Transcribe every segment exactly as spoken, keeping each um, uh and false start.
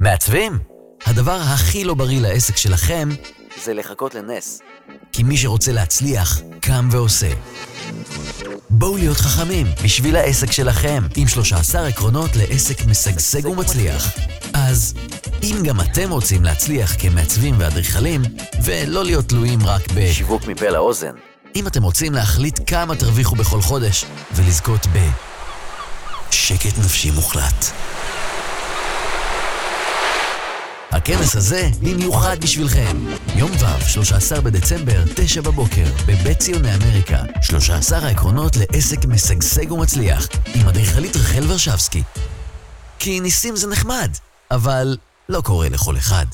מעצבים? הדבר הכי לא בריא לעסק שלכם זה לחכות לנס. כי מי שרוצה להצליח, קם ועושה. בואו להיות חכמים בשביל העסק שלכם, עם שלושה עשר עקרונות לעסק משגשג ומצליח. אז אם גם אתם רוצים להצליח כמעצבים ואדריכלים, ולא להיות תלויים רק בשיווק מפה לאוזן, אם אתם רוצים להחליט כמה תרוויחו בכל חודש ולזכות בשקט נפשי מוחלט, הכנס הזה במיוחד בשבילכם. יום ו' שלושה עשר בדצמבר, תשע בבוקר, בבית ציוני אמריקה. שלושה עשר העקרונות לעסק משגשג ומצליח, עם אדריכלית רחל ורשבסקי. כי ניסים זה נחמד, אבל לא קורה לכל אחד.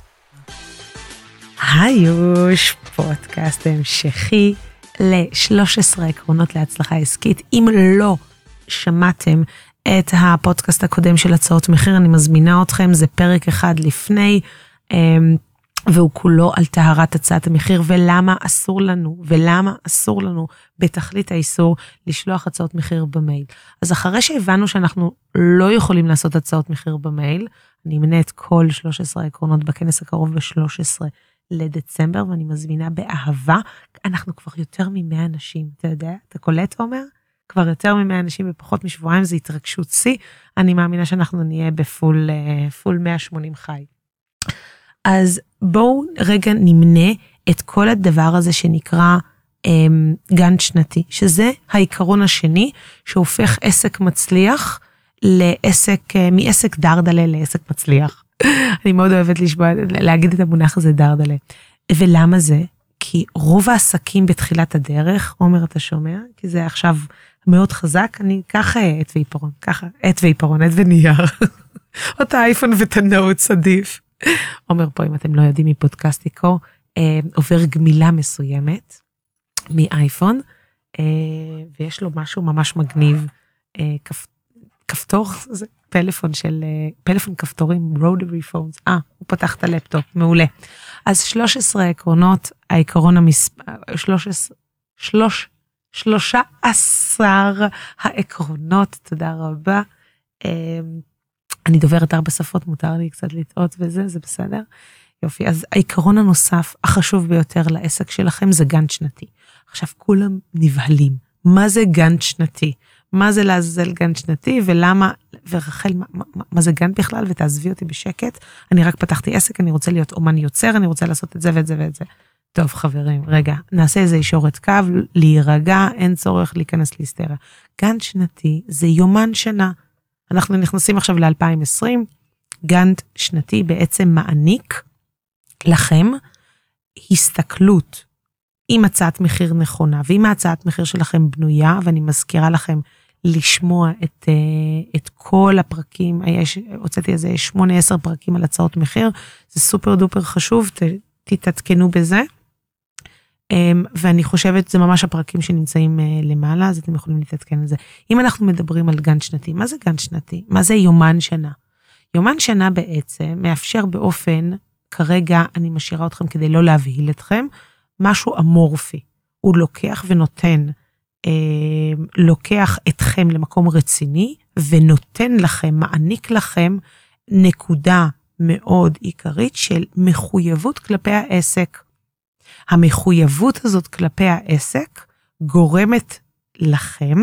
היוש, פודקאסט המשכי ל-שלוש עשרה עקרונות להצלחה עסקית. אם לא שמעתם את הפודקאסט הקודם של הצעות מחיר, אני מזמינה אתכם, זה פרק אחד לפני, והוא כולו על טהרת הצעת המחיר, ולמה אסור לנו, ולמה אסור לנו בתכלית האיסור, לשלוח הצעות מחיר במייל. אז אחרי שהבנו שאנחנו לא יכולים לעשות הצעות מחיר במייל, אני אמנה את כל שלוש עשרה העקרונות בכנס הקרוב ב-שלושה עשר לדצמבר, ואני מזמינה באהבה, אנחנו כבר יותר מ-מאה אנשים, אתה יודע, אתה קולט אומר? כבר יותר מ-מאה אנשים בפחות משבועיים, זה התרגשות שיא, אני מאמינה שאנחנו נהיה בפול פול מאה שמונים חי. אז בואו רגע נמנה את כל הדבר הזה שנקרא אמ, גאנט שנתי, שזה העיקרון השני, שהופך עסק מצליח לעסק, מעסק דרדלה לעסק מצליח. אני מאוד אוהבת לשבוע, להגיד את המונח הזה דרדלה. ולמה זה? כי רוב העסקים בתחילת הדרך, עומר אתה שומע, כי זה עכשיו מאוד חזק, אני ככה את ואיפרון, ככה את ואיפרון, את ונייר, אותה אייפון ותנאות עדיף. עומר פה, אם אתם לא יודעים מפודקאסטיקו, אה, עובר גמילה מסוימת מאייפון, אה, ויש לו משהו ממש מגניב, אה, כפ, כפתור, זה פלאפון של, אה, פלאפון כפתורים, rotary phones, אה, הוא פתח את הלפטופ, מעולה. אז שלוש עשרה העקרונות, העיקרון המספר, שלוש עשרה העקרונות, תודה רבה. אני דוברת ארבע שפות, מותר לי קצת לטעות וזה, זה בסדר? יופי, אז העיקרון הנוסף, החשוב ביותר לעסק שלכם, זה גאנט שנתי. עכשיו כולם נבהלים, מה זה גאנט שנתי? מה זה לעזל גאנט שנתי, ולמה, ורחל, מה, מה, מה זה גאנט בכלל, ותעזבי אותי בשקט, אני רק פתחתי עסק, אני רוצה להיות אומן יוצר, אני רוצה לעשות את זה ואת זה ואת זה. טוב חברים, רגע, נעשה איזה אישורת קו, להירגע, אין צורך להיכנס להיסטריה. גאנט שנתי זה יומן שנה, אנחנו נכנסים עכשיו ל-אלפיים עשרים, גאנט שנתי בעצם מעניק לכם הסתכלות, עם הצעת מחיר נכונה, ואם הצעת מחיר שלכם בנויה, ואני מזכירה לכם לשמוע את, את כל הפרקים, הוצאתי איזה שמונה עשר פרקים על הצעות מחיר, זה סופר דופר חשוב, ת, תתעדכנו בזה, ואני חושבת, זה ממש הפרקים שנמצאים למעלה, אז אתם יכולים להתעדכן על זה. אם אנחנו מדברים על גאנט שנתי, מה זה גאנט שנתי? מה זה יומן שנה? יומן שנה בעצם מאפשר באופן, כרגע אני משאירה אתכם כדי לא להבהיל אתכם, משהו אמורפי, הוא לוקח ונותן, אה, לוקח אתכם למקום רציני, ונותן לכם, מעניק לכם, נקודה מאוד עיקרית של מחויבות כלפי העסק. המחויבות הזאת כלפי העסק, גורמת לכם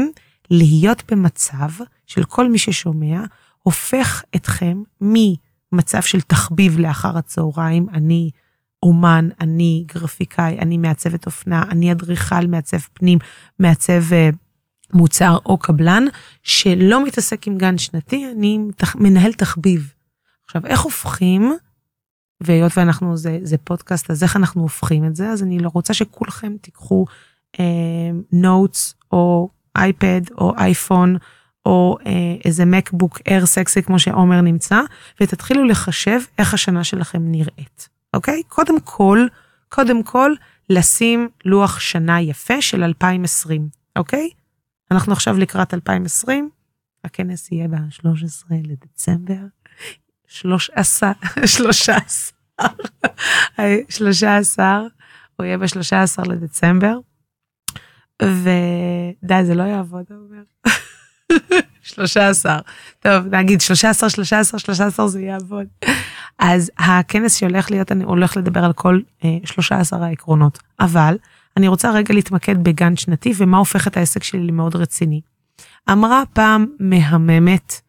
להיות במצב של כל מי ששומע, הופך אתכם ממצב של תחביב לאחר הצהריים, אני חושב, אומן, אני גרפיקאי, אני מעצבת אופנה, אני אדריכל, מעצב פנים, מעצב מוצר או קבלן, שלא מתעסק עם גאנט שנתי, אני מנהל תחביב. עכשיו, איך הופכים, והיות ואנחנו, זה, זה פודקאסט, אז איך אנחנו הופכים את זה, אז אני לא רוצה שכולכם תיקחו נוטס, אה, או אייפד, או אייפון, או אה, איזה מקבוק אייר סקסי, כמו שעומר נמצא, ותתחילו לחשב איך השנה שלכם נראית. אוקיי? קודם כל, קודם כל, לשים לוח שנה יפה של אלפיים עשרים, אוקיי? אנחנו עכשיו לקראת אלפיים עשרים, הכנס יהיה ב-שלושה עשר לדצמבר, שלושה עשר, שלושה עשר, הוא יהיה ב-שלושה עשר לדצמבר, ודי, זה לא יעבוד, אומר. שלושה עשר, טוב, נגיד שלושה עשר, שלושה עשר, שלושה עשר זה יעבוד. אז הכנס שהולך להיות, אני הולך לדבר על כל שלושה עשר העקרונות, אבל אני רוצה רגע להתמקד בגאנט שנתי, ומה הופך את העסק שלי למאוד רציני. אמרה פעם מהממת,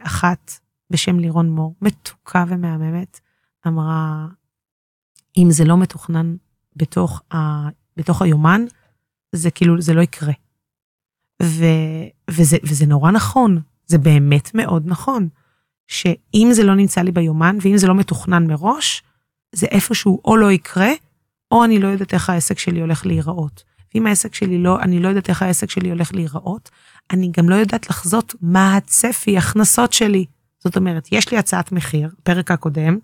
אחת בשם לירון מור, מתוקה ומהממת, אמרה, אם זה לא מתוכנן בתוך, ה, בתוך היומן, זה כאילו, זה לא יקרה. ו, וזה, וזה נורא נכון, זה באמת מאוד נכון, שאם זה לא נמצא לי ביומן, ואם זה לא מתוכנן מראש, זה איפשהו או לא יקרה, או אני לא יודעת איך העסק שלי הולך להיראות. ואם העסק שלי לא, אני לא יודעת איך העסק שלי הולך להיראות, אני גם לא יודעת לחזות מה הצפי, הכנסות שלי. זאת אומרת, יש לי הצעת מחיר, פרק הקודם,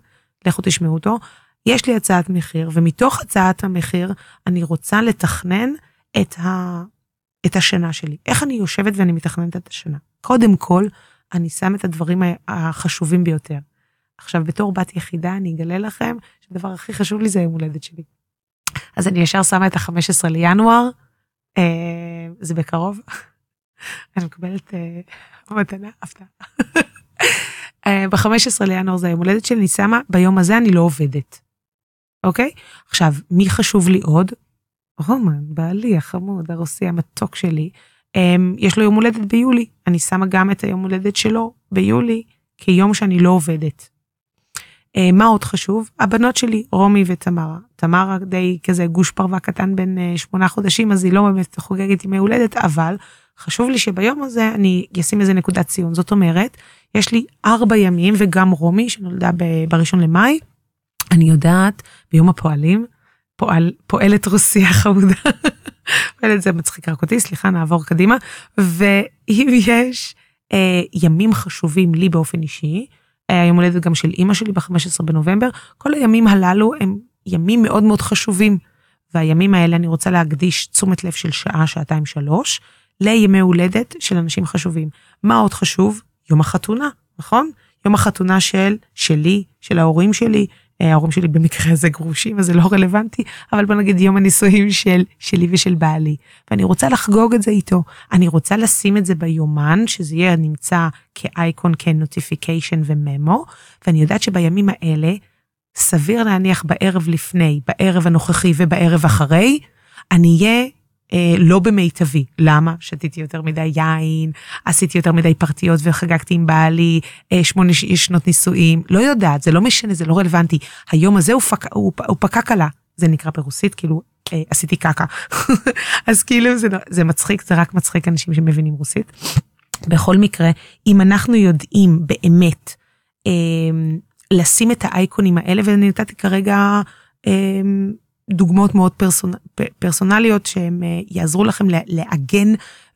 לכו תשמעו אותו, יש לי הצעת מחיר, ומתוך הצעת המחיר, אני רוצה לתכנן את, ה, את השנה שלי. איך אני יושבת ואני מתכננת את השנה? קודם כל, אני שם את הדברים החשובים ביותר. עכשיו, בתור בת יחידה, אני אגלה לכם, שהדבר הכי חשוב לי זה היום הולדת שלי. אז אני ישר שמה את ה-חמישה עשר לינואר, אה, זה בקרוב, אני מקבלת אה, מתנה, הפתעה. ב-חמישה עשר לינואר זה היום הולדת שלי, אני שמה, ביום הזה אני לא עובדת. אוקיי? עכשיו, מי חשוב לי עוד? רומן, בעלי, החמוד, הרוסי, המתוק שלי, יש לו יום הולדת ביולי, אני שמה גם את היום הולדת שלו ביולי, כיום שאני לא עובדת. מה עוד חשוב? הבנות שלי, רומי ותמרה. תמרה די כזה גוש פרווה קטן בין שמונה חודשים, אז היא לא באמת חוגגת עם ההולדת, אבל חשוב לי שביום הזה אני אשים איזה נקודת ציון. זאת אומרת, יש לי ארבע ימים, וגם רומי, שנולדה בראשון למאי, אני יודעת, ביום הפועלים, פועל, פועלת רוסיה חמודה, פועלת זה מצחיק רק אותי, סליחה, נעבור קדימה, ואם יש אה, ימים חשובים לי באופן אישי, אה, היום הולדת גם של אמא שלי ב-חמישה עשר בנובמבר, כל הימים הללו הם ימים מאוד מאוד חשובים, והימים האלה אני רוצה להקדיש תשומת לב של שעה, שעתיים, שלוש, לימי הולדת של אנשים חשובים. מה עוד חשוב? יום החתונה, נכון? יום החתונה של, שלי, של ההורים שלי, ההורים שלי במקרה הזה גרושים, אז זה לא רלוונטי, אבל בוא נגיד יום הנישואים של, שלי ושל בעלי, ואני רוצה לחגוג את זה איתו, אני רוצה לשים את זה ביומן, שזה יהיה נמצא כאייקון, כנוטיפיקיישן וממו, ואני יודעת שבימים האלה, סביר להניח בערב לפני, בערב הנוכחי ובערב אחרי, אני אהיה אה, לא במיטבי, למה? שתיתי יותר מדי יין, עשיתי יותר מדי פרטיות וחגגתי עם בעלי, אה, שמונה שנות נישואים, לא יודעת, זה לא משנה, זה לא רלוונטי, היום הזה הוא, פק, הוא, הוא פקק עלה, זה נקרא ברוסית, כאילו אה, עשיתי קקה, אז כאילו זה, זה מצחיק, זה רק מצחיק אנשים שמבינים רוסית, בכל מקרה, אם אנחנו יודעים באמת, אה, לשים את האייקונים האלה, ואני נתתי כרגע אה, דוגמאות מאוד פרסונ... פרסונליות, שהם אה, יעזרו לכם לעגן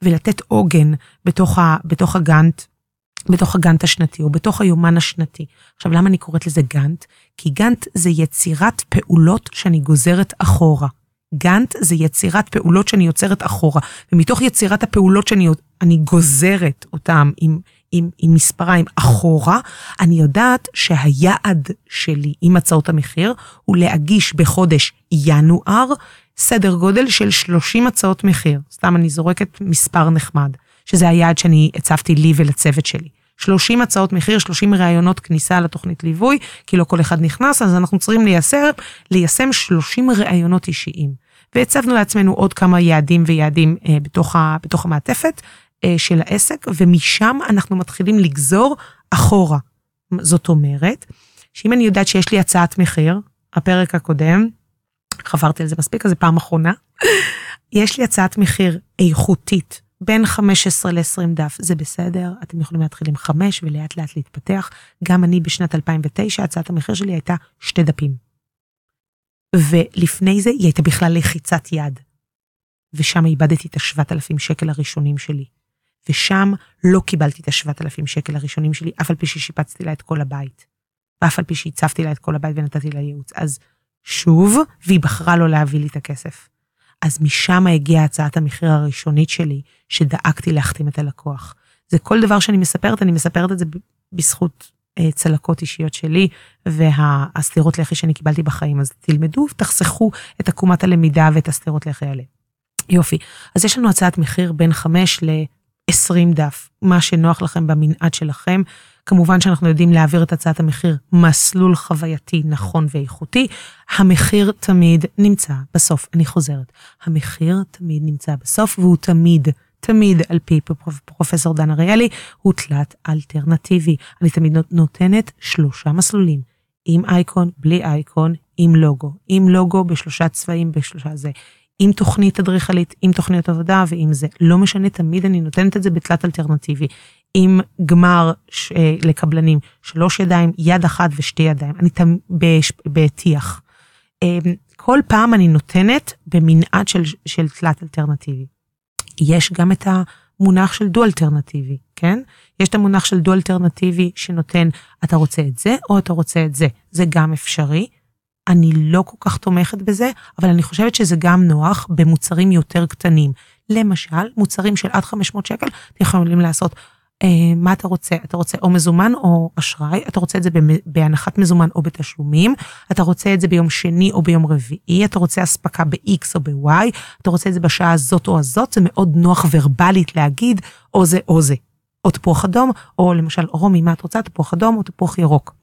ולתת עוגן בתוך, ה... בתוך הגאנט, בתוך הגאנט השנתי, או בתוך היומן השנתי. עכשיו, למה אני קוראת לזה גאנט? כי גאנט זה יצירת פעולות שאני גוזרת אחורה. גאנט זה יצירת פעולות שאני יוצרת אחורה, ומתוך יצירת הפעולות שאני אני גוזרת אותם עם... עם, עם מספריים אחורה, אני יודעת שהיעד שלי עם הצעות המחיר, הוא להגיש בחודש ינואר, סדר גודל של שלושים הצעות מחיר, סתם אני זורקת מספר נחמד, שזה היעד שאני הצבתי לי ולצוות שלי, שלושים הצעות מחיר, שלושים ראיונות כניסה לתוכנית ליווי, כי לא כל אחד נכנס, אז אנחנו צריכים ליישם, ליישם שלושים ראיונות אישיים, והצבנו לעצמנו עוד כמה יעדים ויעדים אה, בתוך, ה, בתוך המעטפת, של העסק, ומשם אנחנו מתחילים לגזור אחורה. זאת אומרת, שאם אני יודעת שיש לי הצעת מחיר, הפרק הקודם, חברתי על זה מספיק, אז זה פעם אחרונה, יש לי הצעת מחיר איכותית, בין חמש עשרה ל-עשרים דף, זה בסדר, אתם יכולים להתחיל עם חמש, ולאט לאט להתפתח, גם אני בשנת אלפיים ותשע, הצעת המחיר שלי הייתה שתי דפים, ולפני זה, היא הייתה בכלל לחיצת יד, ושם איבדתי את ה-שבעת אלפים שקל הראשונים שלי, ושם לא קיבלתי את ה-שבעת אלפים שקל הראשונים שלי, אף על פי ששיפצתי לה את כל הבית, ואף על פי שהצפתי לה את כל הבית ונתתי לה ייעוץ, אז שוב, והיא בחרה לא להביא לי את הכסף. אז משם הגיעה הצעת המחיר הראשונית שלי, שדאגתי להחתים את הלקוח. זה כל דבר שאני מספרת, אני מספרת את זה בזכות צלקות אישיות שלי, והסתירות לחי שאני קיבלתי בחיים, אז תלמדו, תחסכו את עקומת הלמידה ואת הסתירות לחי האלה. יופי, אז יש לנו הצעת מחיר בין חמש ל-עשרים דף, מה שנוח לכם במנעד שלכם, כמובן שאנחנו יודעים להעביר את הצעת המחיר מסלול חווייתי נכון ואיכותי, המחיר תמיד נמצא בסוף, אני חוזרת, המחיר תמיד נמצא בסוף, והוא תמיד נמצא. תמיד על פי פרופסור דן אריאלי, הוא תלת אלטרנטיבי. אני תמיד נותנת שלושה מסלולים, עם אייקון, בלי אייקון, עם לוגו. עם לוגו בשלושה צבעים, בשלושה זה. עם תוכנית אדריכלית, עם תוכניות עבודה ועם זה. לא משנה, תמיד אני נותנת את זה בתלת אלטרנטיבי. עם גמר ש... לקבלנים, שלוש ידיים, יד אחת ושתי ידיים. אני תמיד בש... בתיח. כל פעם אני נותנת במנעד של, של תלת אלטרנטיבי. יש גם את המונח של דו אלטרנטיבי, כן? יש את המונח של דו אלטרנטיבי שנותן, אתה רוצה את זה או אתה רוצה את זה. זה גם אפשרי. אני לא כל כך תומכת בזה, אבל אני חושבת שזה גם נוח במוצרים יותר קטנים. למשל, מוצרים של עד חמש מאות שקל, אתם יכולים לעשות, אה, מה אתה רוצה? אתה רוצה או מזומן או אשראי, אתה רוצה את זה בהנחת מזומן או בתשלומים, אתה רוצה את זה ביום שני או ביום רביעי, אתה רוצה הספקה ב-X או ב-Y, אתה רוצה את זה בשעה הזאת או הזאת, זה מאוד נוח ורבלית להגיד, או זה או זה, או תפוח אדום, או למשל, רומי, מה את רוצה? תפוח אדום או תפוח ירוק.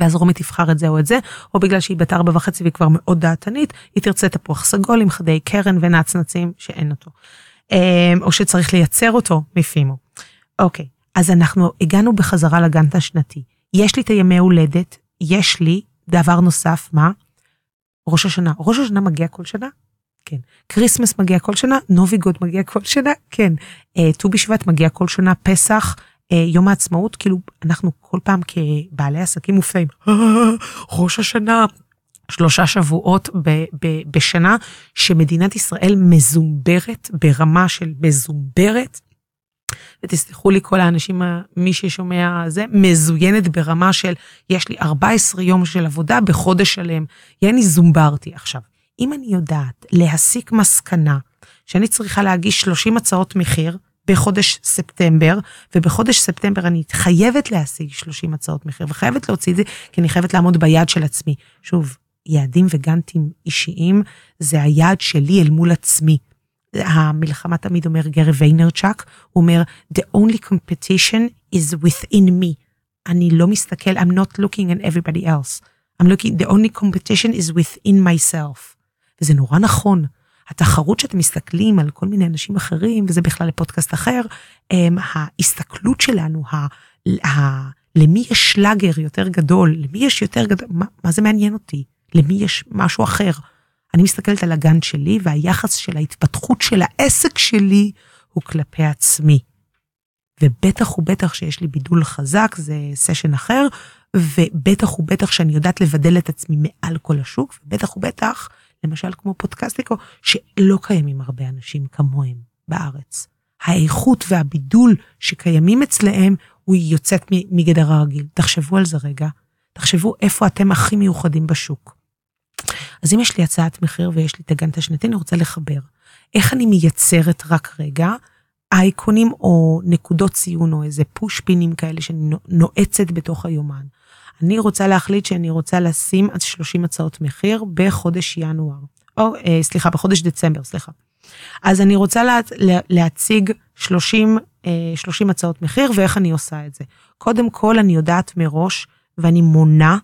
ואז רומי תבחר את זה או את זה, או בגלל שהיא בת ארבע וחצי והיא כבר מאוד דעתנית, היא תרצה תפוח סגול עם חדי קרן ונצנצים שאין אותו, או שצריך לייצר אותו מפימו. אוקיי, אז אנחנו הגענו בחזרה לגאנט השנתי. יש לי את הימי הולדת, יש לי דבר נוסף, מה? ראש השנה. ראש השנה מגיע כל שנה? כן. קריסמס מגיע כל שנה, נוביגוד מגיע כל שנה? כן. ט"ו בשבט מגיע כל שנה, פסח, יום העצמאות, כאילו אנחנו כל פעם כבעלי עסקים מופתעים, ראש השנה, שלושה שבועות ב- ב- בשנה, שמדינת ישראל מזומברת, ברמה של מזומברת, ותסלחו לי כל האנשים, מי ששומע זה, מזוינת ברמה של, יש לי ארבעה עשר יום של עבודה בחודש שלם, יעני זומברתי עכשיו. אם אני יודעת להסיק מסקנה, שאני צריכה להגיש שלושים הצעות מחיר, בחודש ספטמבר, ובחודש ספטמבר אני חייבת להשיג שלושים הצעות מחיר, וחייבת להוציא את זה, כי אני חייבת לעמוד ביד של עצמי. שוב, יעדים וגאנטים אישיים, זה היעד שלי אל מול עצמי. המלחמה תמיד אומר גרי ויינרצ'ק, הוא אומר, the only competition is within me. אני לא מסתכל, I'm not looking at everybody else. I'm looking, the only competition is within myself. וזה נורא נכון. התחרות שאתם מסתכלים על כל מיני אנשים אחרים, וזה בכלל לפודקאסט אחר, ההסתכלות שלנו, ה- ה- למי יש שלאגר יותר גדול, למי יש יותר גדול, מה, מה זה מעניין אותי? למי יש משהו אחר? אני מסתכלת על הגן שלי, והיחס של ההתפתחות של העסק שלי, הוא כלפי עצמי. ובטח ובטח שיש לי בידול חזק, זה סשן אחר, ובטח ובטח שאני יודעת לבדל את עצמי מעל כל השוק, ובטח ובטח, למשל כמו פודקאסטיקו, שלא קיימים הרבה אנשים כמוהם בארץ. האיכות והבידול שקיימים אצלהם, הוא יוצאת מגדר הרגיל. תחשבו על זה רגע, תחשבו איפה אתם הכי מיוחדים בשוק. אז אם יש לי הצעת מחיר ויש לי את הגאנט השנתי, אני רוצה לחבר. איך אני מייצרת רק רגע, אייקונים או נקודות ציון או איזה פושפינים כאלה שנועצת בתוך היומן. אני רוצה להחליט שאני רוצה לשים עד שלושים הצעות מחיר בחודש ינואר, או סליחה, בחודש דצמבר, סליחה. אז אני רוצה להציג שלושים הצעות מחיר, ואיך אני עושה את זה? קודם כל אני יודעת מראש, ואני מונה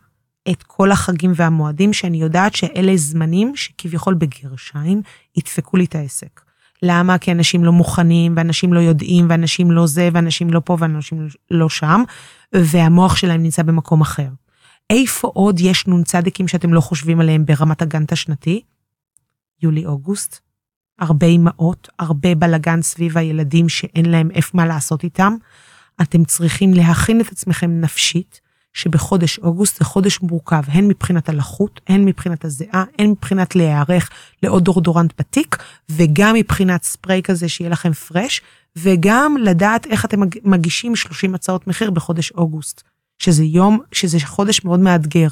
את כל החגים והמועדים, שאני יודעת שאלה זמנים שכביכול בגרשיים, ידפקו לי את העסק. למה? כי אנשים לא מוכנים, ואנשים לא יודעים, ואנשים לא זה, ואנשים לא פה, ואנשים לא שם, והמוח שלהם נמצא במקום אחר. איפה עוד יש נונצדיקים שאתם לא חושבים עליהם ברמת הגאנט השנתי? יולי-אוגוסט, הרבה אמאות, הרבה בלגן סביב הילדים שאין להם איפה מה לעשות איתם. אתם צריכים להכין את עצמכם נפשית, שבחודש אוגוסט זה חודש מורכב, הן מבחינת הלחות, הן מבחינת הזיעה, הן מבחינת להיערך לעוד דורדורנט בתיק, וגם מבחינת ספרי כזה שיהיה לכם פרש, וגם לדעת איך אתם מגישים שלושים הצעות מחיר בחודש אוגוסט, שזה יום, שזה חודש מאוד מאתגר,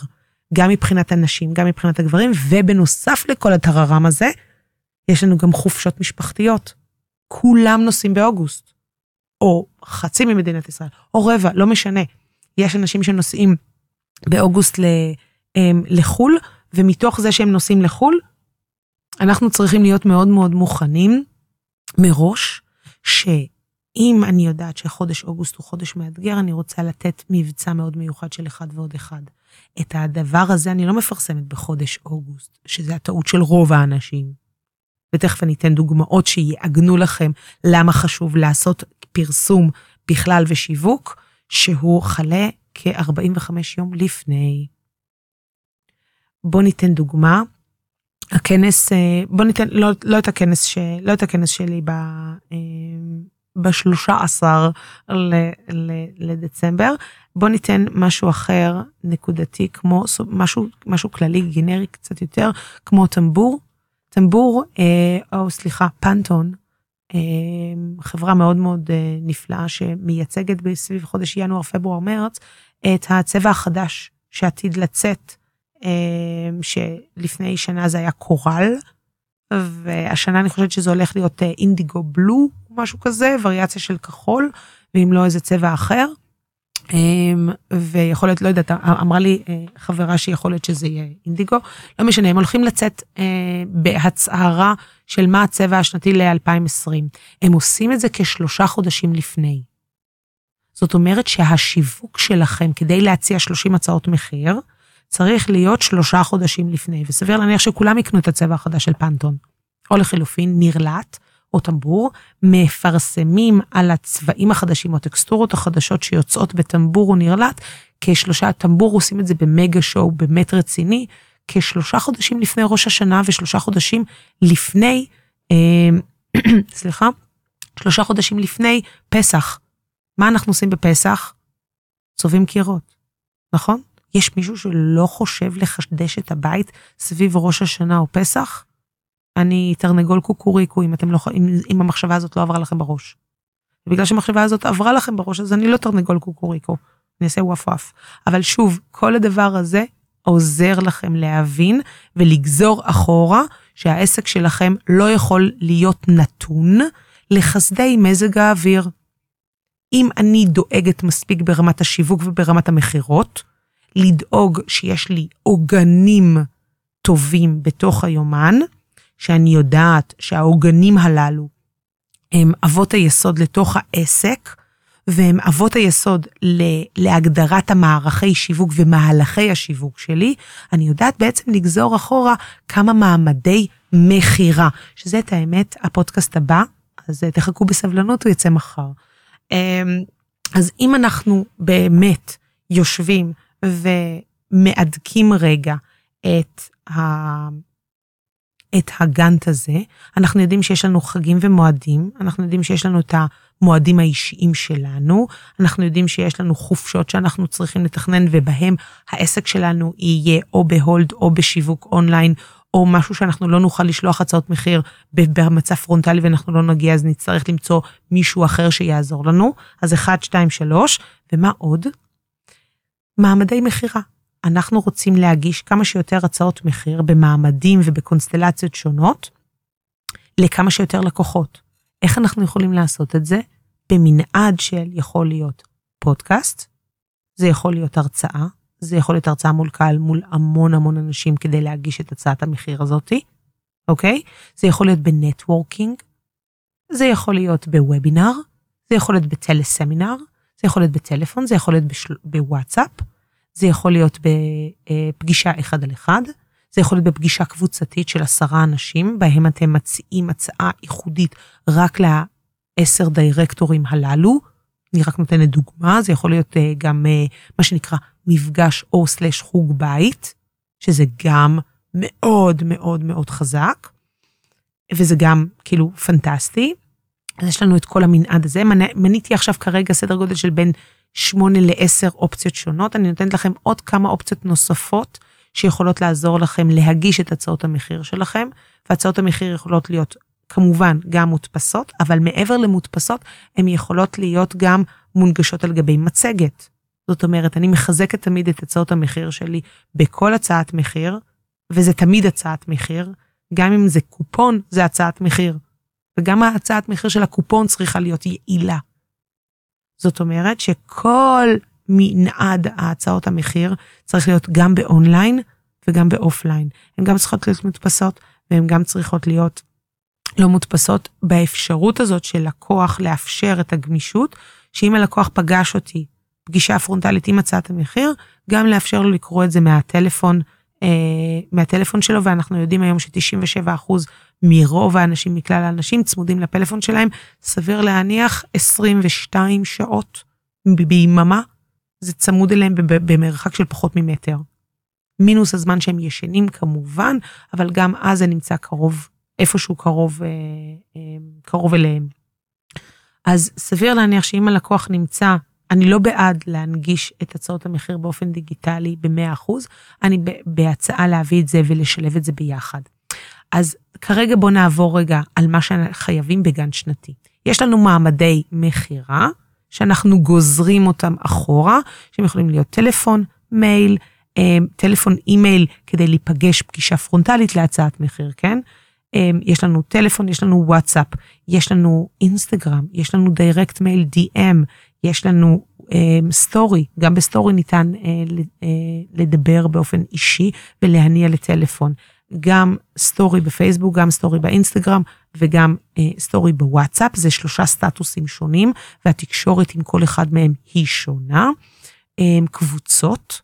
גם מבחינת הנשים, גם מבחינת הגברים, ובנוסף לכל התררם הזה, יש לנו גם חופשות משפחתיות, כולם נוסעים באוגוסט, או חצי ממדינת ישראל, או רבע, לא משנה, יש אנשים שנוסעים באוגוסט לחול, ומתוך זה שהם נוסעים לחול, אנחנו צריכים להיות מאוד מאוד מוכנים מראש, שאם אם אני יודעת שחודש אוגוסט הוא חודש מאתגר, אני רוצה לתת מבצע מאוד מיוחד של אחד ועוד אחד. את הדבר הזה אני לא מפרסמת בחודש אוגוסט, שזה הטעות של רוב האנשים. ותכף אני אתן דוגמאות שיעגנו לכם למה חשוב לעשות פרסום בכלל ושיווק, שהוא חלה כ-ארבעים וחמישה יום לפני. בוא ניתן דוגמה. הכנס, בוא ניתן, לא, לא את הכנס ש, לא את הכנס שלי ב, ב-שלושה עשר ל, ל, לדצמבר. בוא ניתן משהו אחר, נקודתי, כמו, משהו, משהו כללי, גנרי קצת יותר, כמו טמבור. טמבור, אה, או סליחה, פנטון, אה, חברה מאוד מאוד אה, נפלאה שמייצגת בסביב חודש ינואר, פברואר, מרץ, את הצבע החדש שעתיד לצאת, שלפני שנה זה היה קורל, והשנה אני חושבת שזה הולך להיות אינדיגו בלו, משהו כזה, וריאציה של כחול, ואם לא איזה צבע אחר, ויכול להיות, לא יודעת, אמרה לי חברה שיכול להיות שזה יהיה אינדיגו, לא משנה, הם הולכים לצאת בהצהרה של מה הצבע השנתי ל-אלפיים עשרים, הם עושים את זה כשלושה חודשים לפני, זאת אומרת שהשיווק שלכם, כדי להציע שלושים הצעות מחיר, צריך להיות שלושה חודשים לפני, וסביר להניח שכולם יקנו את הצבע החדש של פנטון, או לחילופין, נרלט, או טמבור, מפרסמים על הצבעים החדשים, או טקסטורות החדשות שיוצאות בטמבור או נרלט, כשלושה, טמבור עושים את זה במגה שואו, באמת רציני, כשלושה חודשים לפני ראש השנה, ושלושה חודשים לפני, סליחה, שלושה חודשים לפני פסח. מה אנחנו עושים בפסח? צובעים קירות, נכון? יש מישהו שלא חושב לחדש את הבית סביב ראש השנה או פסח? אני תרנגול קוקוריקו, אם, אתם לא, אם, אם המחשבה הזאת לא עברה לכם בראש. ובגלל שהמחשבה הזאת עברה לכם בראש, אז אני לא תרנגול קוקוריקו, אני אעשה וואף-וואף. אבל שוב, כל הדבר הזה עוזר לכם להבין ולגזור אחורה, שהעסק שלכם לא יכול להיות נתון לחסדי מזג האוויר. אם אני דואגת מספיק ברמת השיווק וברמת המחירות, לדאוג שיש לי עוגנים טובים בתוך היומן, שאני יודעת שהעוגנים הללו הם אבות היסוד לתוך העסק, והם אבות היסוד להגדרת המערכי שיווק ומהלכי השיווק שלי, אני יודעת בעצם לגזור אחורה כמה מעמדי מחירה, שזה את האמת הפודקאסט הבא, אז תחכו בסבלנות, הוא יצא מחר. אז אם אנחנו באמת יושבים, ומאדקים רגע את, ה... את הגאנט הזה, אנחנו יודעים שיש לנו חגים ומועדים, אנחנו יודעים שיש לנו את המועדים האישיים שלנו, אנחנו יודעים שיש לנו חופשות שאנחנו צריכים לתכנן, ובהם העסק שלנו יהיה או בהולד או בשיווק אונליין, או משהו שאנחנו לא נוכל לשלוח הצעות מחיר במצב פרונטלי ואנחנו לא נגיע, אז נצטרך למצוא מישהו אחר שיעזור לנו, אז אחד, שתיים, שלוש, ומה עוד? מעמדי מחירה. אנחנו רוצים להגיש כמה שיותר הצעות מחיר במעמדים ובקונסטלציות שונות, לכמה שיותר לקוחות. איך אנחנו יכולים לעשות את זה? במנעד של יכול להיות פודקאסט, זה יכול להיות הרצאה, זה יכול להיות הרצאה מול קהל, מול המון המון אנשים כדי להגיש את הצעת המחיר הזאת, אוקיי? זה יכול להיות בנטוורקינג, זה יכול להיות בוובינר, זה יכול להיות בטלסמינר, זה יכול להיות בטלפון, זה יכול להיות בשל... בוואטסאפ, זה יכול להיות בפגישה אחד על אחד, זה יכול להיות בפגישה קבוצתית של עשרה אנשים, בהם אתם מציעים הצעה ייחודית רק לעשר דיירקטורים הללו, אני רק נותנת דוגמה, זה יכול להיות גם מה שנקרא מפגש או סלש חוג בית, שזה גם מאוד מאוד מאוד חזק, וזה גם כאילו פנטסטי, אז יש לנו את כל המנעד הזה, מניתי עכשיו כרגע סדר גודל של בין שמונה לעשר אופציות שונות, אני נותנת לכם עוד כמה אופציות נוספות, שיכולות לעזור לכם להגיש את הצעות המחיר שלכם, והצעות המחיר יכולות להיות כמובן גם מודפסות, אבל מעבר למודפסות, הן יכולות להיות גם מונגשות על גבי מצגת. זאת אומרת, אני מחזקת תמיד את הצעות המחיר שלי, בכל הצעת מחיר, וזה תמיד הצעת מחיר, גם אם זה קופון, זה הצעת מחיר. וגם ההצעת מחיר של הקופון צריכה להיות יעילה. זאת אומרת שכל מנעד ההצעות המחיר צריך להיות גם באונליין וגם באופליין. הן גם צריכות להיות מודפסות, והן גם צריכות להיות לא מודפסות באפשרות הזאת של לקוח לאפשר את הגמישות, שאם הלקוח פגש אותי פגישה פרונטלית עם הצעת המחיר, גם לאפשר לו לקרוא את זה מהטלפון, אה, מהטלפון שלו, ואנחנו יודעים היום ש-תשעים ושבע אחוז מרוב האנשים, מכלל האנשים, צמודים לפלאפון שלהם, סביר להניח עשרים ושתיים שעות ביממה, זה צמוד אליהם במרחק של פחות ממטר. מינוס הזמן שהם ישנים כמובן, אבל גם אז זה נמצא קרוב, איפשהו קרוב, אה, אה, קרוב אליהם. אז סביר להניח שאם הלקוח נמצא, אני לא בעד להנגיש את הצעות המחיר באופן דיגיטלי ב-מאה אחוז, אני בהצעה להביא את זה ולשלב את זה ביחד. אז כרגע בוא נעבור רגע על מה שחייבים בגן שנתי. יש לנו מעמדי מחירה, שאנחנו גוזרים אותם אחורה, שהם יכולים להיות טלפון, מייל, טלפון אימייל, כדי להיפגש פגישה פרונטלית להצעת מחיר, כן? יש לנו טלפון, יש לנו וואטסאפ, יש לנו אינסטגרם, יש לנו דיירקט מייל, די-אם, יש לנו סטורי, גם בסטורי ניתן לדבר באופן אישי, ולהניע לטלפון. גם סטורי בפייסבוק, גם סטורי באינסטגרם, וגם אה, סטורי בוואטסאפ, זה שלושה סטטוסים שונים, והתקשורת עם כל אחד מהם היא שונה, אה, קבוצות,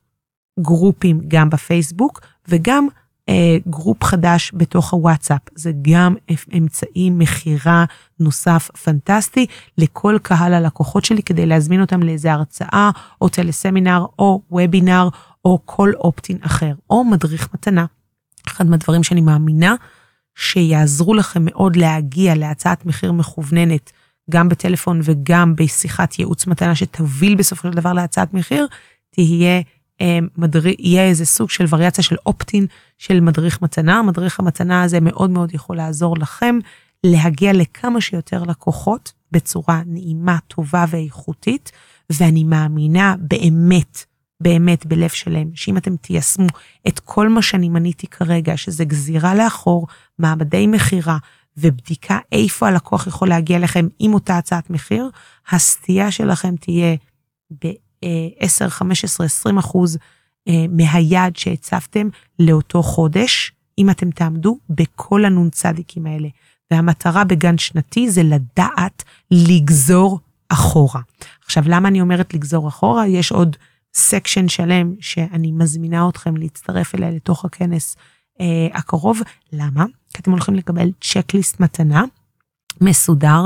גרופים גם בפייסבוק, וגם אה, גרופ חדש בתוך הוואטסאפ, זה גם אמצעי מחירה נוסף פנטסטי, לכל קהל הלקוחות שלי, כדי להזמין אותם לאיזה הרצאה, או טלסמינר, או וובינר, או כל אופטין אחר, או מדריך מתנה. אחד מהדברים שאני מאמינה, שיעזרו לכם מאוד להגיע להצעת מחיר מכווננת, גם בטלפון וגם בשיחת ייעוץ מתנה, שתוביל בסופו של דבר להצעת מחיר, תהיה איזה סוג של וריאציה של אופטין, של מדריך מתנה. מדריך המתנה הזה מאוד מאוד יכול לעזור לכם, להגיע לכמה שיותר לקוחות, בצורה נעימה, טובה ואיכותית, ואני מאמינה באמת, באמת בלב שלם, שאם אתם תיישמו את כל מה שאני מניתי כרגע, שזה גזירה לאחור, מעמדי מחירה, ובדיקה איפה הלקוח יכול להגיע לכם עם אותה הצעת מחיר, הסטייה שלכם תהיה ב-עשר, חמש עשרה, עשרים אחוז מהיעד שהצבתם לאותו חודש, אם אתם תעמדו בכל הנון צדיקים האלה. והמטרה בגן שנתי זה לדעת לגזור אחורה. עכשיו, למה אני אומרת לגזור אחורה? יש עוד סקשן שלם שאני מזמינה אתכם להצטרף אליה לתוך הכנס אה, הקרוב. למה? כי אתם הולכים לקבל צ'קליסט מתנה מסודר,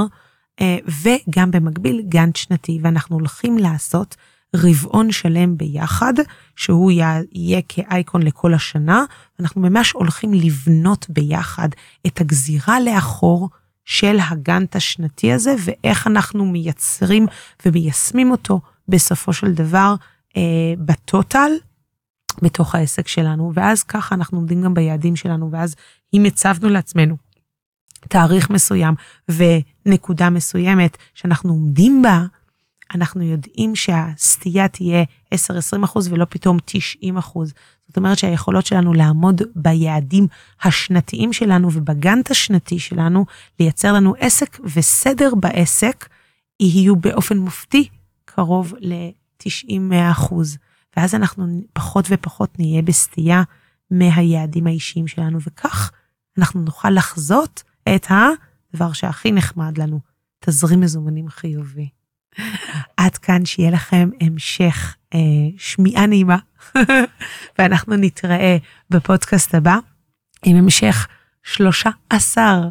אה, וגם במקביל גאנט שנתי, ואנחנו הולכים לעשות רבעון שלם ביחד, שהוא יהיה כאייקון לכל השנה, ואנחנו ממש הולכים לבנות ביחד את הגזירה לאחור של הגאנט השנתי הזה, ואיך אנחנו מייצרים ומיישמים אותו בסופו של דבר, בטוטל, בתוך העסק שלנו, ואז ככה אנחנו עומדים גם ביעדים שלנו, ואז אם הצבנו לעצמנו תאריך מסוים ונקודה מסוימת שאנחנו עומדים בה, אנחנו יודעים שהסטייה תהיה עשר עד עשרים אחוז ולא פתאום תשעים אחוז. זאת אומרת שהיכולות שלנו לעמוד ביעדים השנתיים שלנו ובגנט השנתי שלנו, לייצר לנו עסק וסדר בעסק, יהיו באופן מופתי קרוב ל תשעים אחוז, ואז אנחנו פחות ופחות נהיה בסטייה מהיעדים האישיים שלנו, וכך אנחנו נוכל לחזות את הדבר שהכי נחמד לנו, תזרים מזומנים חיובי. עד כאן, שיהיה לכם המשך אה, שמיעה נעימה, ואנחנו נתראה בפודקאסט הבא, עם המשך שלושה עשר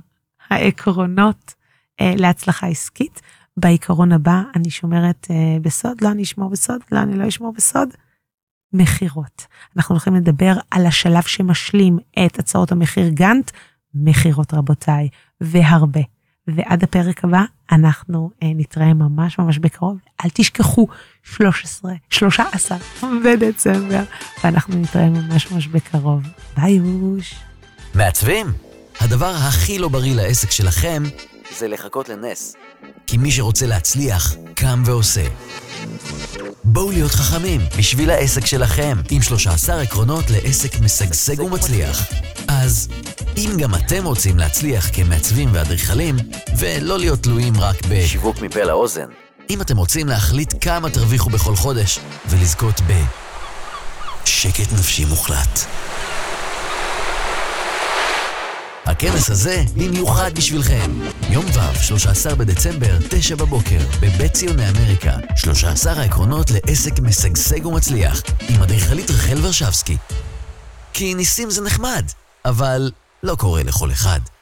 העקרונות אה, להצלחה עסקית. בעיקרון הבא, אני שומרת uh, בסוד, לא אני אשמור בסוד, לא אני לא אשמור בסוד, מחירות. אנחנו הולכים לדבר על השלב שמשלים את הצעות המחיר גאנט, מחירות רבותיי, והרבה. ועד הפרק הבא, אנחנו uh, נתראה ממש ממש בקרוב, אל תשכחו, שלושה עשר בדצמבר, ואנחנו נתראה ממש ממש בקרוב. ביי אוש. מעצבים, הדבר הכי לא בריא לעסק שלכם, זה לחכות לנס. כי מי שרוצה להצליח, קם ועושה. בואו להיות חכמים, בשביל העסק שלכם, עם שלושה עשר עקרונות לעסק משגשג ומצליח. אז, אם גם אתם רוצים להצליח כמעצבים ואדריכלים, ולא להיות תלויים רק בשיווק מפה לאוזן, אם אתם רוצים להחליט כמה תרוויחו בכל חודש, ולזכות ב... שקט נפשי מוחלט. הכנס הזה במיוחד בשבילכם. יום ו' שלושה עשר בדצמבר, תשע בבוקר, בבית ציוני אמריקה. שלושה עשר העקרונות לעסק משגשג ומצליח, עם אדריכלית רחל ורשבסקי. כי ניסים זה נחמד, אבל לא קורה לכל אחד.